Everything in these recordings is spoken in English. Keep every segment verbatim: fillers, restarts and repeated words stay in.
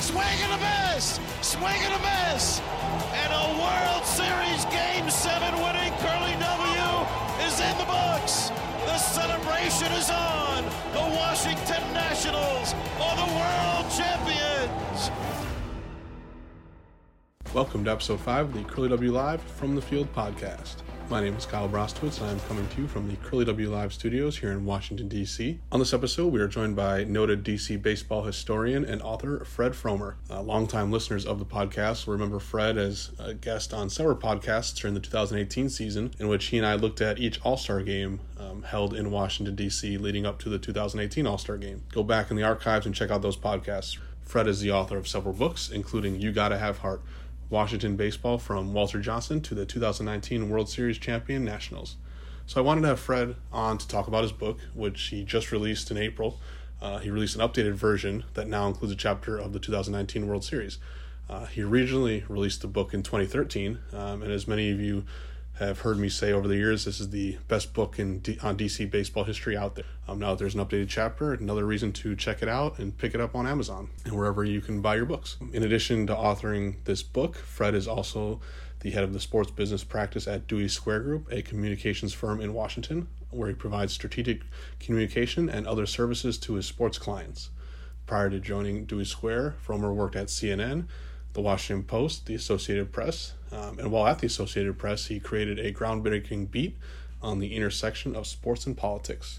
Swing and a miss! Swing and a miss! And a World Series Game seven winning Curly W is in the books! The celebration is on! The Washington Nationals are the world champions! Welcome to Episode five of the Curly W Live From the Field podcast. My name is Kyle Brostwitz, and I'm coming to you from the Curly W Live studios here in Washington, D C. On this episode, we are joined by noted D C baseball historian and author Fred Fromer. Uh, longtime listeners of the podcast will remember Fred as a guest on several podcasts during the two thousand eighteen season, in which he and I looked at each All-Star game um, held in Washington, D C leading up to the two thousand eighteen All-Star game. Go back in the archives and check out those podcasts. Fred is the author of several books, including You Gotta Have Heart, Washington Baseball from Walter Johnson to the two thousand nineteen World Series Champion Nationals. So I wanted to have Fred on to talk about his book, which he just released in April. Uh, he released an updated version that now includes a chapter of the two thousand nineteen World Series. Uh, he originally released the book in twenty thirteen, um, and as many of you have heard me say over the years, this is the best book in D- on D C baseball history out there. Um, now that there's an updated chapter, another reason to check it out and pick it up on Amazon and wherever you can buy your books. In addition to authoring this book, Fred is also the head of the sports business practice at Dewey Square Group, a communications firm in Washington, where he provides strategic communication and other services to his sports clients. Prior to joining Dewey Square, Fromer worked at C N N, The Washington Post, The Associated Press, um, and while at The Associated Press, he created a groundbreaking beat on the intersection of sports and politics.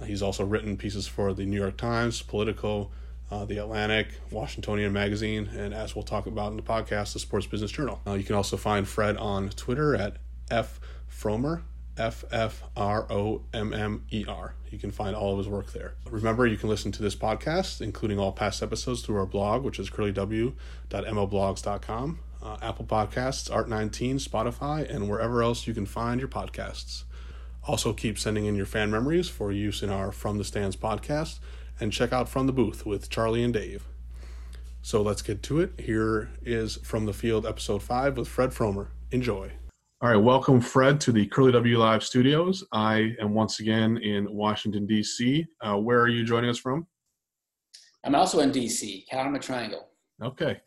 Uh, he's also written pieces for The New York Times, Politico, uh, The Atlantic, Washingtonian Magazine, and as we'll talk about in the podcast, the Sports Business Journal. Uh, you can also find Fred on Twitter at F Fromer, F F R O M M E R. You can find all of his work there. Remember, you can listen to this podcast, including all past episodes, through our blog, which is curly w dot m o blogs dot com, uh, Apple Podcasts, Art nineteen, Spotify, and wherever else you can find your podcasts. Also, keep sending in your fan memories for use in our From the Stands podcast, and check out From the Booth with Charlie and Dave. So let's get to it. Here is From the Field Episode five with Fred Fromer. Enjoy. All right, welcome, Fred, to the Curly W Live studios. I am once again in Washington, D C. Uh, where are you joining us from? I'm also in D C, Calumet Triangle. Okay.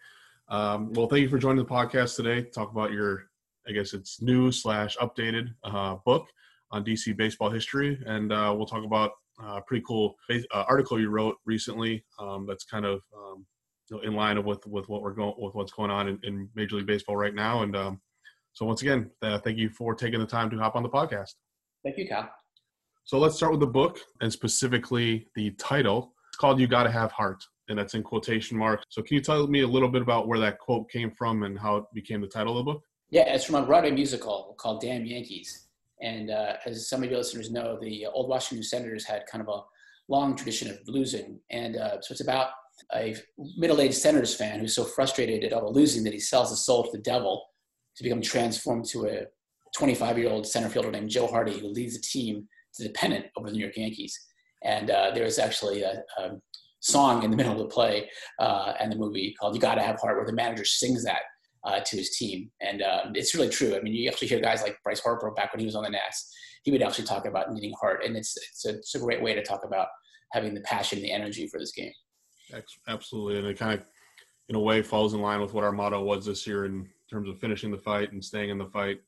Um, well, thank you for joining the podcast today to talk about your, I guess it's new slash updated uh, book on D C baseball history. And uh, we'll talk about a pretty cool uh, article you wrote recently um, that's kind of um, you know, in line with, with, what we're going, with what's going on in, in Major League Baseball right now. And um, So once again, uh, thank you for taking the time to hop on the podcast. Thank you, Kyle. So let's start with the book and specifically the title. It's called You Gotta Have Heart, and that's in quotation marks. So can you tell me a little bit about where that quote came from and how it became the title of the book? Yeah, it's from a Broadway musical called Damn Yankees. And uh, as some of your listeners know, the old Washington Senators had kind of a long tradition of losing. And uh, so it's about a middle-aged Senators fan who's so frustrated at all the losing that he sells his soul to the devil to become transformed to a twenty-five-year-old center fielder named Joe Hardy, who leads the team to the pennant over the New York Yankees. And uh, there is actually a, a song in the middle of the play uh, and the movie called You Gotta Have Heart, where the manager sings that uh, to his team. And um, it's really true. I mean, you actually hear guys like Bryce Harper back when he was on the Nats, he would actually talk about needing heart. And it's, it's, a, it's a great way to talk about having the passion, the energy for this game. Absolutely. And it kind of, in a way, falls in line with what our motto was this year in terms of finishing the fight and staying in the fight,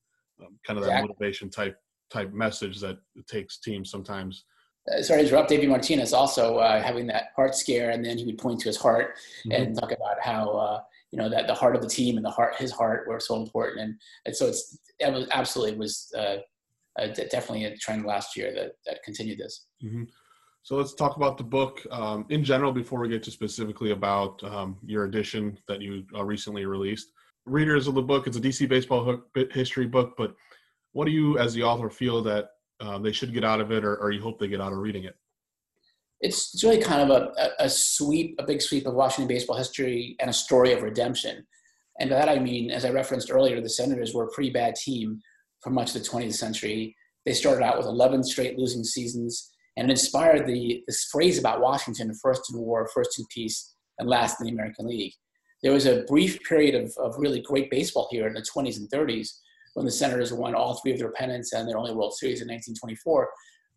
um, kind of that exactly. motivation type type message that it takes teams sometimes. Uh, sorry to interrupt, Davey Martinez also uh, having that heart scare, and then he would point to his heart mm-hmm. and talk about how, uh, you know, that the heart of the team and the heart, his heart were so important. And, and so it's it was absolutely was uh, uh, definitely a trend last year that, that continued this. Mm-hmm. So let's talk about the book um, in general before we get to specifically about um, your edition that you uh, recently released. Readers of the book, it's a D C baseball history book, but what do you as the author feel that uh, they should get out of it or, or you hope they get out of reading it? It's, it's really kind of a, a sweep, a big sweep of Washington baseball history and a story of redemption. And by that I mean, as I referenced earlier, the Senators were a pretty bad team for much of the twentieth century. They started out with eleven straight losing seasons, and it inspired the, this phrase about Washington, first in war, first in peace, and last in the American League. There was a brief period of, of really great baseball here in the twenties and thirties when the Senators won all three of their pennants and their only World Series in nineteen twenty-four.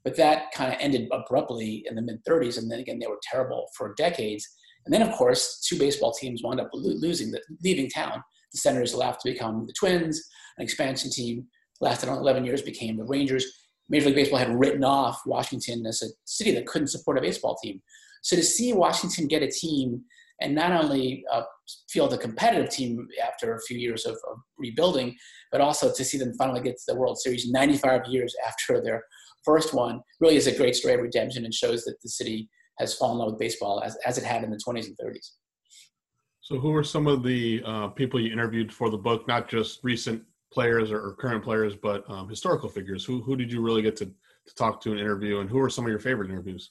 But that kind of ended abruptly in the mid-thirties, and then again, they were terrible for decades. And then, of course, two baseball teams wound up losing, the, leaving town. The Senators left to become the Twins, an expansion team, lasted eleven years, became the Rangers. Major League Baseball had written off Washington as a city that couldn't support a baseball team. So to see Washington get a team and not only uh, field a competitive team after a few years of, of rebuilding, but also to see them finally get to the World Series ninety-five years after their first one really is a great story of redemption and shows that the city has fallen in love with baseball as, as it had in the twenties and thirties. So who were some of the uh, people you interviewed for the book, not just recent players or, or current players, but um, historical figures? Who who did you really get to, to talk to and interview, and who are some of your favorite interviews?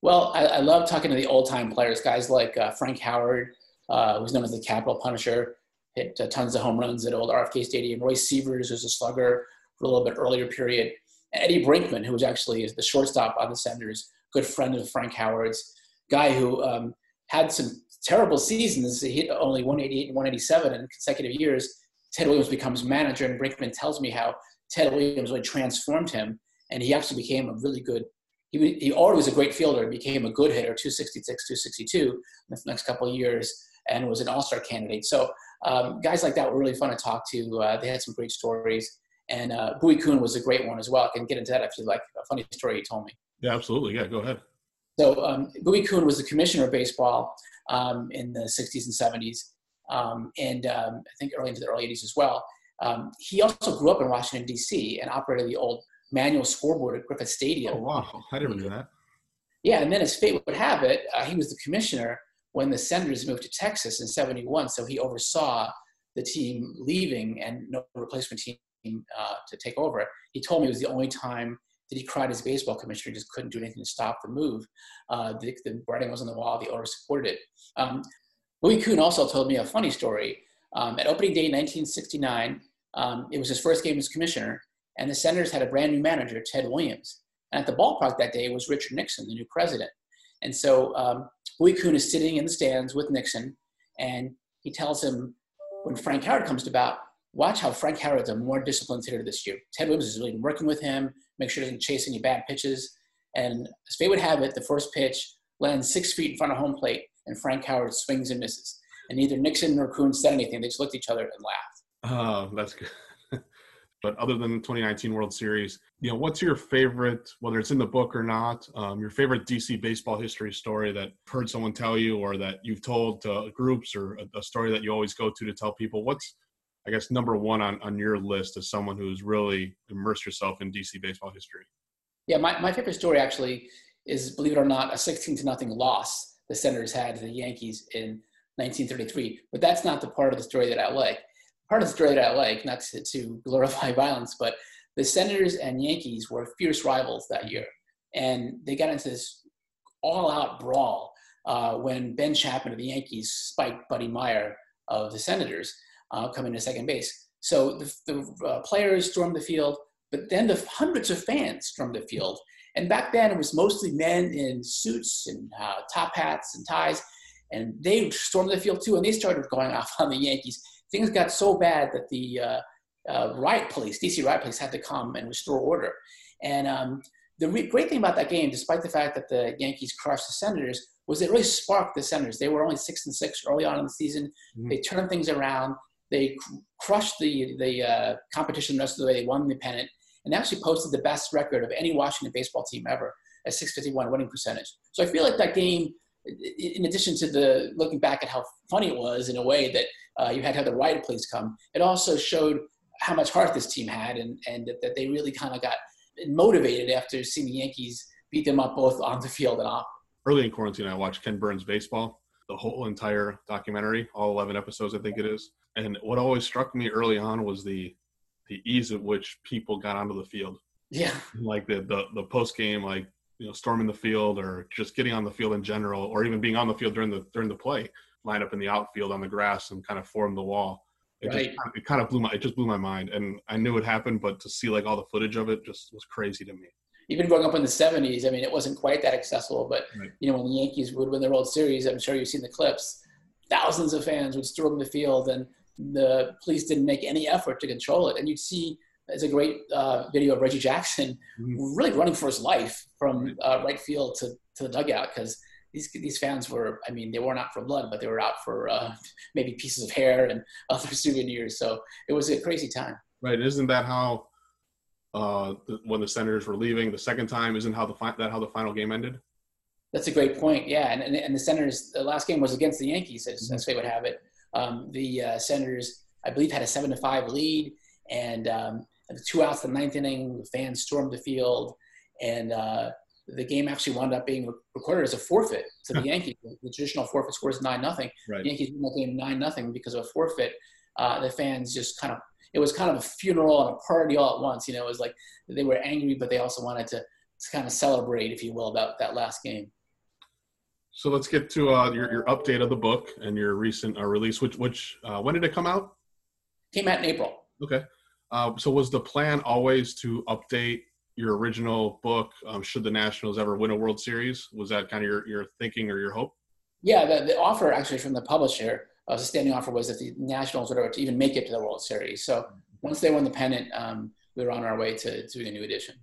Well, I, I love talking to the old-time players, guys like uh, Frank Howard, uh, who's known as the Capital Punisher, hit uh, tons of home runs at old R F K Stadium. Roy Sievers, who's a slugger for a little bit earlier period. Eddie Brinkman, who was actually the shortstop on the Senators, good friend of Frank Howard's, guy who um, had some terrible seasons. He hit only one eighty-eight and one eighty-seven in consecutive years. Ted Williams becomes manager, and Brinkman tells me how Ted Williams really transformed him, and he actually became a really good, he, he already was a great fielder, became a good hitter, two sixty-six, two sixty-two in the next couple of years, and was an all-star candidate. So um, guys like that were really fun to talk to. Uh, they had some great stories, and uh, Bowie Kuhn was a great one as well. I can get into that if you'd like, a funny story he told me. Yeah, absolutely. Yeah, go ahead. So um, Bowie Kuhn was the commissioner of baseball um, in the sixties and seventies. Um, and um, I think early into the early eighties as well. Um, he also grew up in Washington, D C and operated the old manual scoreboard at Griffith Stadium. Oh, wow. I didn't know that. Yeah, and then as fate would have it, uh, he was the commissioner when the Senators moved to Texas in seventy-one, so he oversaw the team leaving and no replacement team uh, to take over. He told me it was the only time that he cried as baseball commissioner. He just couldn't do anything to stop the move. Uh, the, the writing was on the wall. The owner supported it. Um, Bowie Kuhn also told me a funny story. Um, at opening day nineteen sixty-nine, um, it was his first game as commissioner, and the Senators had a brand new manager, Ted Williams. And at the ballpark that day was Richard Nixon, the new president. And so um, Bowie Kuhn is sitting in the stands with Nixon, and he tells him, when Frank Howard comes to bat, watch how Frank Howard's a more disciplined hitter this year. Ted Williams is really working with him, make sure he doesn't chase any bad pitches. And as fate would have it, the first pitch lands six feet in front of home plate, and Frank Howard swings and misses. And neither Nixon nor Kuhn said anything. They just looked at each other and laughed. Oh, that's good. But other than the twenty nineteen World Series, you know, what's your favorite, whether it's in the book or not, um, your favorite D C baseball history story that you've heard someone tell you, or that you've told to groups, or a, a story that you always go to to tell people? What's, I guess, number one on, on your list as someone who's really immersed yourself in D C baseball history? Yeah, my, my favorite story actually is, believe it or not, a sixteen to nothing loss the Senators had to the Yankees in nineteen thirty-three. But that's not the part of the story that I like. Part of the story that I like, not to, to glorify violence, but the Senators and Yankees were fierce rivals that year. And they got into this all-out brawl uh, when Ben Chapman of the Yankees spiked Buddy Meyer of the Senators uh, coming to second base. So the, the uh, players stormed the field, but then the hundreds of fans stormed the field. And back then, it was mostly men in suits and uh, top hats and ties. And they stormed the field, too, and they started going off on the Yankees. Things got so bad that the uh, uh, riot police, D C riot police, had to come and restore order. And um, the re- great thing about that game, despite the fact that the Yankees crushed the Senators, was it really sparked the Senators. They were only six and six early on in the season. Mm-hmm. They turned things around. They cr- crushed the, the uh, competition the rest of the way. They won the pennant, and actually posted the best record of any Washington baseball team ever, a six fifty-one winning percentage. So I feel like that game, in addition to the looking back at how funny it was in a way that uh, you had to have the riot police come, it also showed how much heart this team had, and, and that, that they really kind of got motivated after seeing the Yankees beat them up both on the field and off. Early in quarantine, I watched Ken Burns' Baseball, the whole entire documentary, all eleven episodes, I think it is. And what always struck me early on was the the ease at which people got onto the field. Yeah. Like the the, the post game, like you know, storming the field or just getting on the field in general, or even being on the field during the during the play, line up in the outfield on the grass and kind of form the wall. It right. just it kind of blew my it just blew my mind, and I knew it happened, but to see like all the footage of it just was crazy to me. Even growing up in the seventies, I mean, it wasn't quite that accessible, but right. you know, when the Yankees would win their World Series, I'm sure you've seen the clips. Thousands of fans would storm the field, and the police didn't make any effort to control it. And you'd see, it's a great uh, video of Reggie Jackson mm-hmm. really running for his life from uh, right field to, to the dugout, because these these fans were, I mean, they weren't out for blood, but they were out for uh, maybe pieces of hair and other souvenirs. So it was a crazy time. Right. Isn't that how uh, when the Senators were leaving the second time, isn't how the fi- that how the final game ended? That's a great point. Yeah, and and, and the Senators, the last game was against the Yankees, as, mm-hmm. as they would have it. Um, the uh, Senators, I believe, had a seven to five lead, and um, two outs in the ninth inning, the fans stormed the field, and uh, the game actually wound up being recorded as a forfeit to the Yankees. The traditional forfeit scores nine nothing. Right. The Yankees won that game nine nothing because of a forfeit. Uh, the fans just kind of, it was kind of a funeral and a party all at once. You know, it was like they were angry, but they also wanted to, to kind of celebrate, if you will, about that last game. So let's get to uh, your, your update of the book and your recent uh, release, which, which uh, when did it come out? Came out in April. Okay. Uh, so was the plan always to update your original book um, should the Nationals ever win a World Series? Was that kind of your, your thinking or your hope? Yeah, the, the offer actually from the publisher, uh, the standing offer was that the Nationals would ever to even make it to the World Series. So once they won the pennant, um, we were on our way to doing a new edition.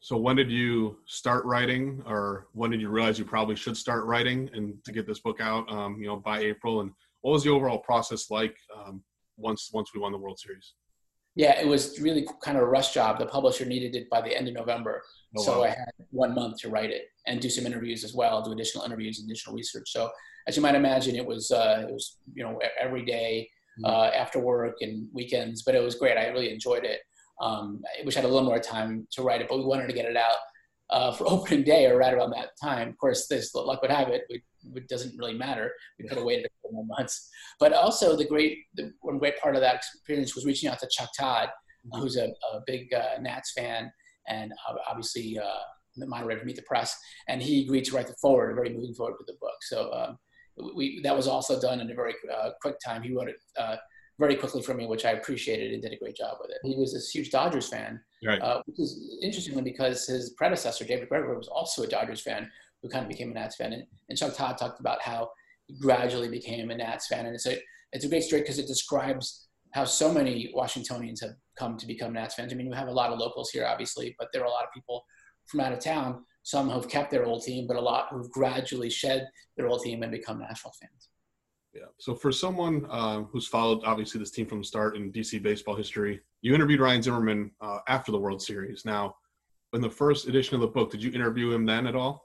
So when did you start writing, or when did you realize you probably should start writing and to get this book out, um, you know, by April? And what was the overall process like um, once once we won the World Series? Yeah, it was really kind of a rush job. The publisher needed it by the end of November. Oh, so wow. I had one month to write it and do some interviews as well, do additional interviews and additional research. So as you might imagine, it was, uh, it was you know, every day uh, after work and weekends, but it was great. I really enjoyed it. Um, I wish I had a little more time to write it, but we wanted to get it out uh, for opening day or right around that time. Of course, this luck would have it. It, it doesn't really matter. We could have waited a couple more months. But also the great, the, one great part of that experience was reaching out to Chuck Todd, mm-hmm. who's a, a big uh, Nats fan and uh, obviously uh, the moderator for Meet the Press. And he agreed to write the forward, a very moving forward for the book. So um, we, that was also done in a very uh, quick time. He wrote it uh, very quickly for me, which I appreciated, and did a great job with it. He was this huge Dodgers fan, right. uh, which is interestingly because his predecessor, David Gregory, was also a Dodgers fan who kind of became a Nats fan. And, and Chuck Todd talked about how he gradually became a Nats fan. And it's a, it's a great story because it describes how so many Washingtonians have come to become Nats fans. I mean, we have a lot of locals here, obviously, but there are a lot of people from out of town, some who've kept their old team, but a lot who've gradually shed their old team and become National fans. Yeah. So for someone uh, who's followed, obviously, this team from the start in D C baseball history, you interviewed Ryan Zimmerman uh, after the World Series. Now, in the first edition of the book, did you interview him then at all?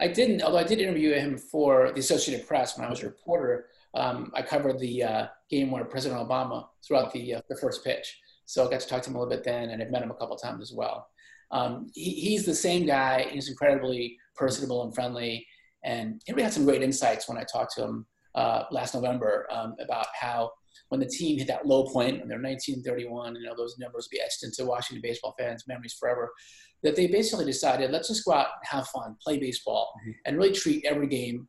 I didn't, although I did interview him for the Associated Press when I was a reporter. Um, I covered the uh, game where President Obama threw out the, uh, the first pitch. So I got to talk to him a little bit then, and I've met him a couple times as well. Um, he, he's the same guy. He's incredibly personable and friendly, and he really had some great insights when I talked to him Uh, last November um, about how when the team hit that low point when they're nineteen thirty-one, you know, those numbers will be etched into Washington baseball fans' memories forever, that they basically decided, let's just go out and have fun, play baseball, mm-hmm. and really treat every game,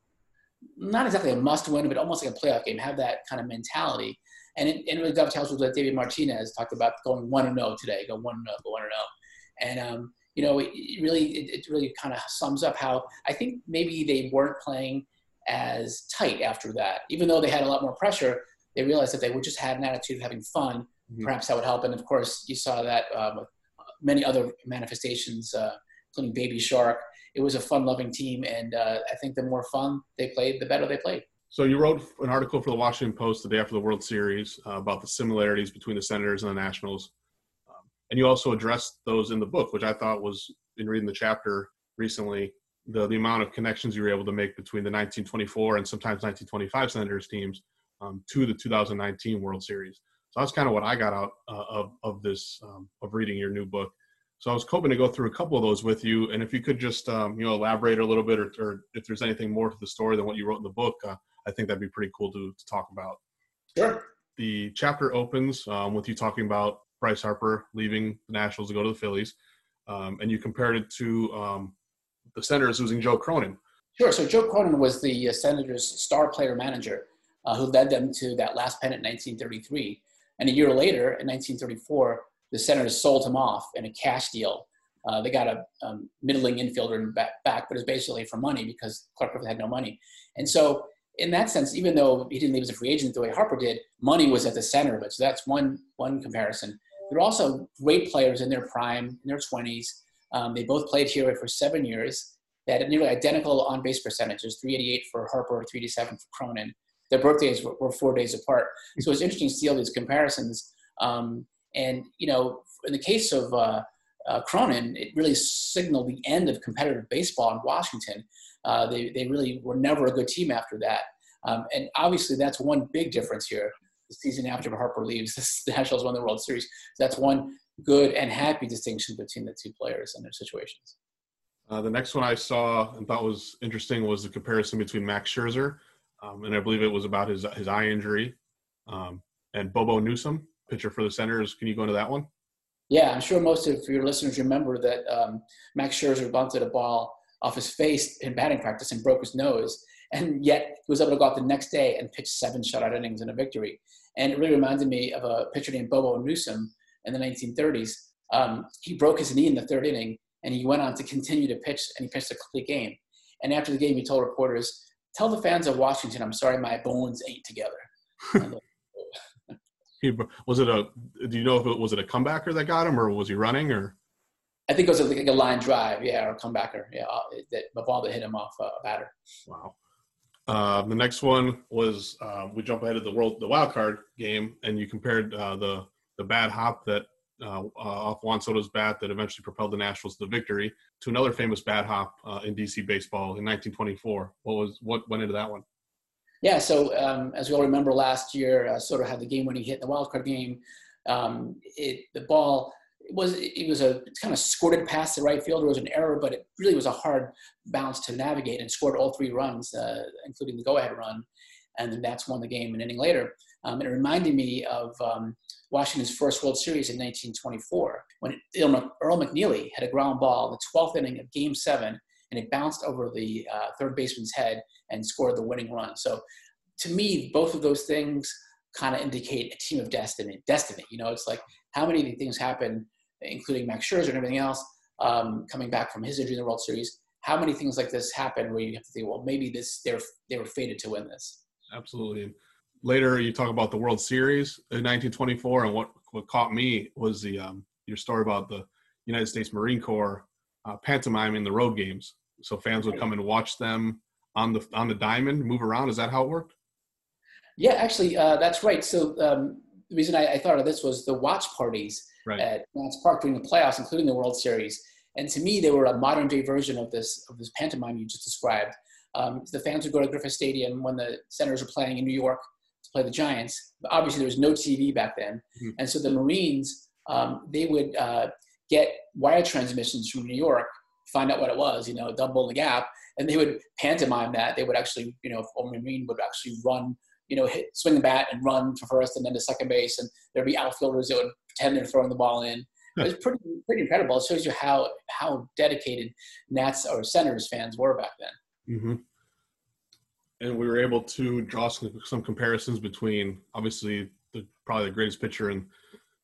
not exactly a must-win, but almost like a playoff game, have that kind of mentality. And it, and it really dovetails with what David Martinez talked about going one and oh today, go one and oh, go one and oh. And, um, you know, it, it really it, it really kind of sums up how I think maybe they weren't playing as tight after that. Even though they had a lot more pressure, they realized that they would just have an attitude of having fun. Mm-hmm. Perhaps that would help. And of course, you saw that uh, with many other manifestations, uh, including Baby Shark. It was a fun-loving team, and uh, I think the more fun they played, the better they played. So you wrote an article for the Washington Post the day after the World Series uh, about the similarities between the Senators and the Nationals. Um, and you also addressed those in the book, which I thought was, in reading the chapter recently, The, the amount of connections you were able to make between the nineteen twenty-four and sometimes nineteen twenty-five Senators teams um, to the two thousand nineteen World Series. So that's kind of what I got out uh, of, of this, um, of reading your new book. So I was hoping to go through a couple of those with you. And if you could just, um, you know, elaborate a little bit, or, or if there's anything more to the story than what you wrote in the book, uh, I think that'd be pretty cool to, to talk about. Sure. The chapter opens um, with you talking about Bryce Harper leaving the Nationals to go to the Phillies. Um, and you compared it to um, the Senators losing Joe Cronin. Sure. So Joe Cronin was the uh, Senators' star player manager uh, who led them to that last pennant in nineteen thirty-three. And a year later, in nineteen thirty-four, the Senators sold him off in a cash deal. Uh, they got a um, middling infielder back, back, but it was basically for money because Clark Griffith had no money. And so in that sense, even though he didn't leave as a free agent the way Harper did, money was at the center of it. So that's one one comparison. They're also great players in their prime, in their twenties. Um, they both played here for seven years. They had nearly identical on-base percentages, three eighty-eight for Harper, three eighty-seven for Cronin. Their birthdays were, were four days apart. So it's interesting to see all these comparisons. Um, and, you know, in the case of uh, uh, Cronin, it really signaled the end of competitive baseball in Washington. Uh, they, they really were never a good team after that. Um, and obviously that's one big difference here. The season after Harper leaves, the Nationals won the World Series. So that's one good and happy distinction between the two players and their situations. Uh, the next one I saw and thought was interesting was the comparison between Max Scherzer, um, and I believe it was about his his eye injury, um, and Bobo Newsom, pitcher for the Senators. Can you go into that one? Yeah, I'm sure most of your listeners remember that um, Max Scherzer bunted a ball off his face in batting practice and broke his nose. And yet he was able to go out the next day and pitch seven shutout innings in a victory. And it really reminded me of a pitcher named Bobo Newsom in the nineteen thirties. Um, he broke his knee in the third inning, and he went on to continue to pitch, and he pitched a complete game. And after the game, he told reporters, "Tell the fans of Washington, I'm sorry my bones ain't together." was it a, do you know if it was it a comebacker that got him, or was he running, or? I think it was like a line drive, yeah, or a comebacker, yeah, that a ball that hit him off a batter. Wow. Uh, the next one was uh, we jump ahead of the world, the wild card game, and you compared uh, the the bad hop that uh, uh, off Juan Soto's bat that eventually propelled the Nationals to victory to another famous bad hop uh, in D C baseball in nineteen twenty-four. What was what went into that one? Yeah, so um, as we all remember, last year uh, Soto had the game-winning hit in the wild card game. Um, it the ball. It was it was a kind of squirted past the right fielder. It was an error, but it really was a hard bounce to navigate and scored all three runs, uh, including the go-ahead run, and then that's won the game an inning later. Um, it reminded me of um, Washington's first World Series in nineteen twenty-four when Earl McNeely had a ground ball in the twelfth inning of Game seven, and it bounced over the uh, third baseman's head and scored the winning run. So to me, both of those things kind of indicate a team of destiny. Destiny, you know, it's like how many of these things happen, including Max Scherzer and everything else, um, coming back from his injury in the World Series. How many things like this happen where you have to think, well, maybe this they're they were fated to win this? Absolutely. Later, you talk about the World Series in nineteen twenty-four, and what, what caught me was the um, your story about the United States Marine Corps uh, pantomiming the road games. So fans would come and watch them on the on the diamond, move around. Is that how it worked? Yeah, actually, uh, that's right. So um, the reason I, I thought of this was the watch parties right. at Nance Park during the playoffs, including the World Series. And to me, they were a modern-day version of this of this pantomime you just described. Um, the fans would go to Griffith Stadium when the Senators were playing in New York to play the Giants. But obviously, there was no T V back then. Mm-hmm. And so the Marines, um, they would uh, get wire transmissions from New York, find out what it was, you know, double the gap, and they would pantomime that. They would actually, you know, if a Marine would actually run, you know, hit, swing the bat and run to first and then to second base. And there'd be outfielders that would pretend they're throwing the ball in. It's pretty pretty incredible. It shows you how how dedicated Nats or Senators fans were back then. Mm-hmm. And we were able to draw some, some comparisons between, obviously, the probably the greatest pitcher in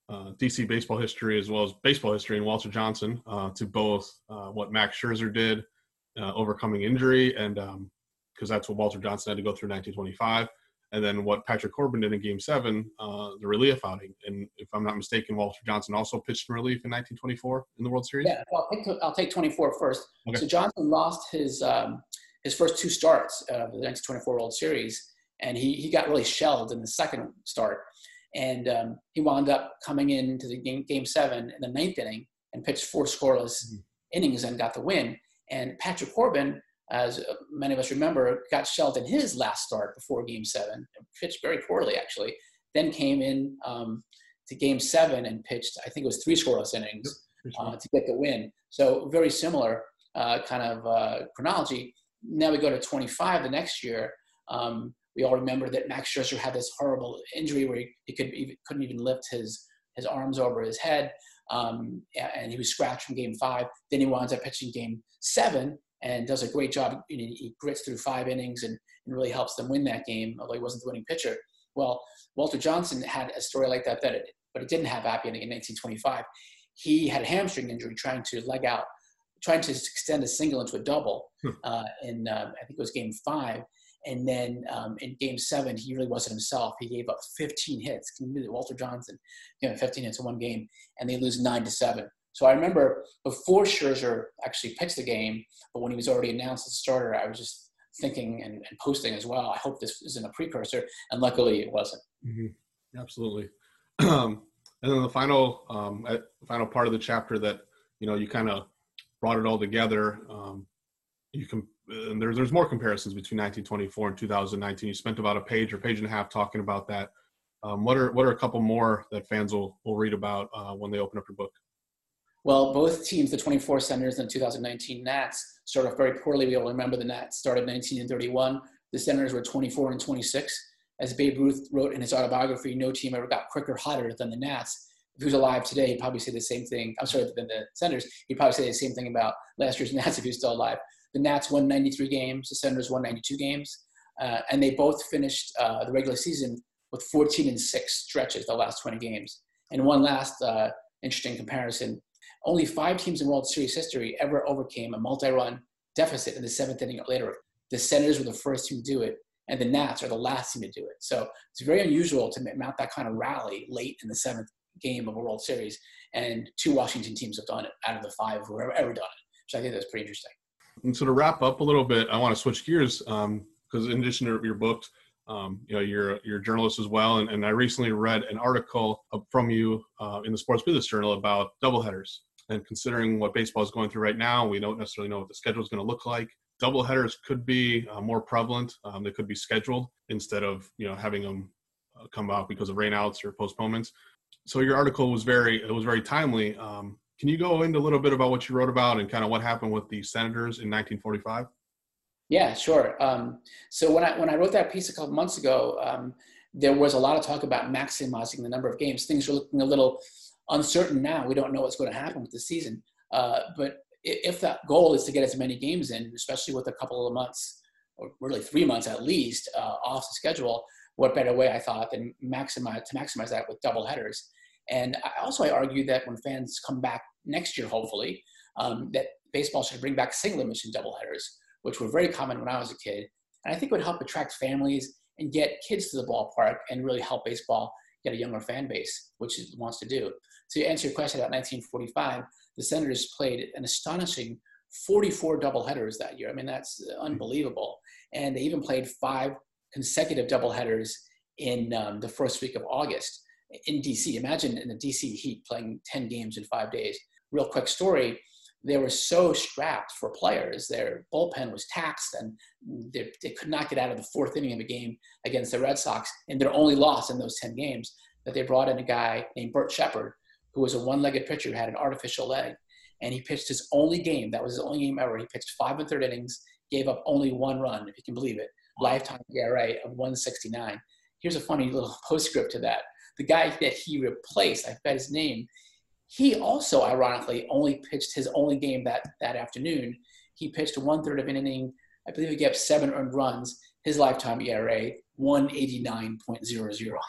uh, D C baseball history as well as baseball history in Walter Johnson uh, to both uh, what Max Scherzer did, uh, overcoming injury, and um, because that's what Walter Johnson had to go through in nineteen twenty-five. And then what Patrick Corbin did in Game seven, uh, the relief outing. And if I'm not mistaken, Walter Johnson also pitched in relief in nineteen twenty-four in the World Series? Yeah, well, I'll take, I'll take twenty-four first. Okay. So Johnson lost his um, his first two starts of the nineteen twenty-four World Series, and he, he got really shelled in the second start. And um, he wound up coming into the game, game seven in the ninth inning and pitched four scoreless mm-hmm. innings and got the win. And Patrick Corbin, as many of us remember, got shelled in his last start before Game seven, pitched very poorly, actually, then came in um, to Game seven and pitched, I think it was three scoreless innings uh, to get the win. So very similar uh, kind of uh, chronology. Now we go to twenty-five the next year. Um, we all remember that Max Scherzer had this horrible injury where he, he, could, he couldn't even lift his, his arms over his head, um, and he was scratched from Game five. Then he winds up pitching Game seven, and does a great job. You know, he grits through five innings and, and really helps them win that game, although he wasn't the winning pitcher. Well, Walter Johnson had a story like that, that it, but it didn't have happy ending in nineteen twenty-five. He had a hamstring injury trying to leg out, trying to extend a single into a double uh, in, um, I think it was game five. And then um, in game seven, he really wasn't himself. He gave up fifteen hits. Walter Johnson, you know, fifteen hits in one game, and they lose nine to seven. So I remember before Scherzer actually pitched the game, but when he was already announced as a starter, I was just thinking and, and posting as well, I hope this isn't a precursor, and luckily it wasn't. Mm-hmm. Absolutely. Um, and then the final, um, final part of the chapter that, you know, you kind of brought it all together. Um, you can, and there, there's more comparisons between nineteen twenty-four and two thousand nineteen. You spent about a page or page and a half talking about that. Um, what are, what are a couple more that fans will, will read about uh, when they open up your book? Well, both teams, the twenty-four Senators and the two thousand nineteen Nats, started off very poorly. We all remember the Nats started nineteen and thirty-one. The Senators were twenty-four and twenty-six. As Babe Ruth wrote in his autobiography, no team ever got quicker, hotter than the Nats. If he was alive today, he'd probably say the same thing. I'm sorry, than the Senators. He'd probably say the same thing about last year's Nats if he was still alive. The Nats won ninety-three games. The Senators won ninety-two games. Uh, and they both finished uh, the regular season with fourteen and six stretches the last twenty games. And one last uh, interesting comparison. Only five teams in World Series history ever overcame a multi-run deficit in the seventh inning or later. The Senators were the first team to do it, and the Nats are the last team to do it. So it's very unusual to mount that kind of rally late in the seventh game of a World Series, and two Washington teams have done it out of the five who have ever done it. So I think that's pretty interesting. And so to wrap up a little bit, I want to switch gears because um, in addition to your books, Um, you know, you're, you're a journalist as well. And, and I recently read an article from you uh, in the Sports Business Journal about doubleheaders. And considering what baseball is going through right now, we don't necessarily know what the schedule is going to look like. Doubleheaders could be uh, more prevalent. Um, they could be scheduled instead of, you know, having them uh, come out because of rainouts or postponements. So your article was very, it was very timely. Um, can you go into a little bit about what you wrote about and kind of what happened with the Senators in nineteen forty-five? Yeah, sure. Um, so when I when I wrote that piece a couple months ago, um, there was a lot of talk about maximizing the number of games. Things are looking a little uncertain now. We don't know what's going to happen with the season. Uh, but if that goal is to get as many games in, especially with a couple of months, or really three months at least, uh, off the schedule, what better way I thought than maximize to maximize that with doubleheaders. And I, also I argued that when fans come back next year, hopefully, um, that baseball should bring back single mission doubleheaders, which were very common when I was a kid. And I think would help attract families and get kids to the ballpark and really help baseball get a younger fan base, which it wants to do. So to answer your question about nineteen forty-five, the Senators played an astonishing forty-four doubleheaders that year. I mean, that's unbelievable. And they even played five consecutive doubleheaders in um, the first week of August in D C. Imagine in the D C heat playing ten games in five days. Real quick story. They were so strapped for players. Their bullpen was taxed, and they, they could not get out of the fourth inning of a game against the Red Sox, and their only loss in those ten games, that they brought in a guy named Bert Shepard, who was a one-legged pitcher who had an artificial leg, and he pitched his only game. That was his only game ever. He pitched five and third innings, gave up only one run, if you can believe it, lifetime E R A of one sixty-nine. Here's a funny little postscript to that. The guy that he replaced, I bet his name, he also, ironically, only pitched his only game that, that afternoon. He pitched one-third of an inning. I believe he gave up seven earned runs. His lifetime E R A, one eighty-nine point zero zero.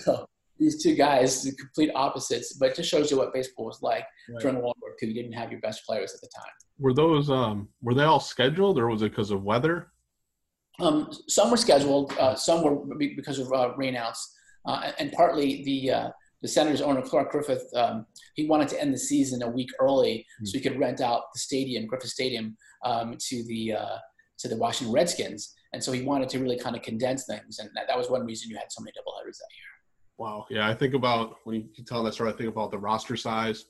So these two guys, the complete opposites, but it just shows you what baseball was like right. during World War Two. You didn't have your best players at the time. Were those um, were they all scheduled, or was it because of weather? Um, some were scheduled. Uh, some were because of uh, rainouts, uh, and partly the uh, – the Senators owner, Clark Griffith, um, he wanted to end the season a week early mm-hmm. so he could rent out the stadium, Griffith Stadium, um, to the uh, to the Washington Redskins. And so he wanted to really kind of condense things. And that, that was one reason you had so many doubleheaders that year. Wow. Yeah, I think about, when you tell that story, I think about the roster size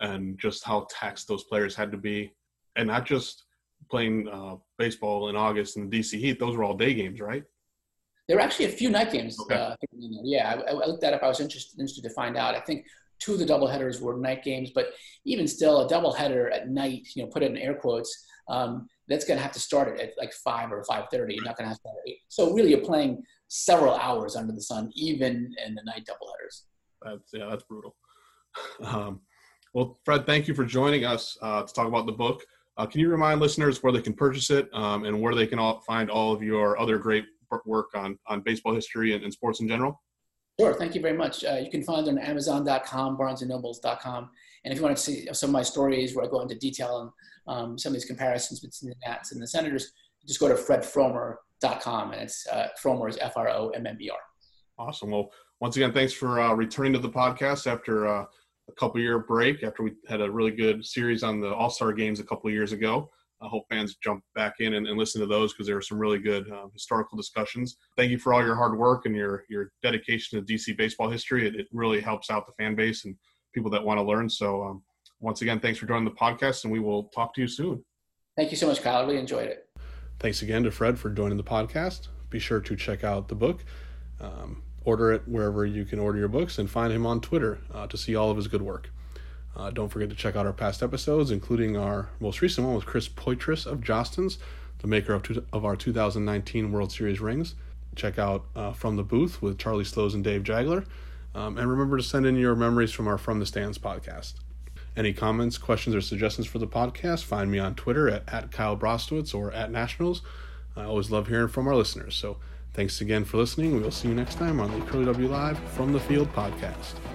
and just how taxed those players had to be. And not just playing uh, baseball in August in the D C heat, those were all day games, right? There were actually a few night games. Okay. Uh, yeah, I, I looked that up. I was interested, interested to find out. I think two of the doubleheaders were night games, but even still, a doubleheader at night, you know, put it in air quotes, um, that's going to have to start at like five or five thirty. You're not going to have to at eight. So really, you're playing several hours under the sun, even in the night doubleheaders. That's, yeah, that's brutal. Um, well, Fred, thank you for joining us uh, to talk about the book. Uh, can you remind listeners where they can purchase it um, and where they can all find all of your other great work on, on baseball history and, and sports in general? Sure. Thank you very much. Uh, you can find it on Amazon dot com, Barnes and Nobles dot com. And if you want to see some of my stories where I go into detail on um, some of these comparisons between the Nats and the Senators, just go to fred fromer dot com. And it's uh, Fromer is F R O M M E R. Awesome. Well, once again, thanks for uh, returning to the podcast after uh, a couple year break, after we had a really good series on the All-Star games a couple years ago. I hope fans jump back in and, and listen to those because there were some really good um, historical discussions. Thank you for all your hard work and your, your dedication to D C baseball history. It, it really helps out the fan base and people that want to learn. So um, once again, thanks for joining the podcast, and we will talk to you soon. Thank you so much, Kyle. I really enjoyed it. Thanks again to Fred for joining the podcast. Be sure to check out the book. Um, order it wherever you can order your books, and find him on Twitter uh, to see all of his good work. Uh, don't forget to check out our past episodes, including our most recent one with Chris Poitras of Jostens, the maker of, two, of our two thousand nineteen World Series rings. Check out uh, From the Booth with Charlie Slows and Dave Jagler. Um, and remember to send in your memories from our From the Stands podcast. Any comments, questions, or suggestions for the podcast, find me on Twitter at, at Kyle Brostwitz or at Nationals. I always love hearing from our listeners. So thanks again for listening. We'll see you next time on the Curly W Live From the Field podcast.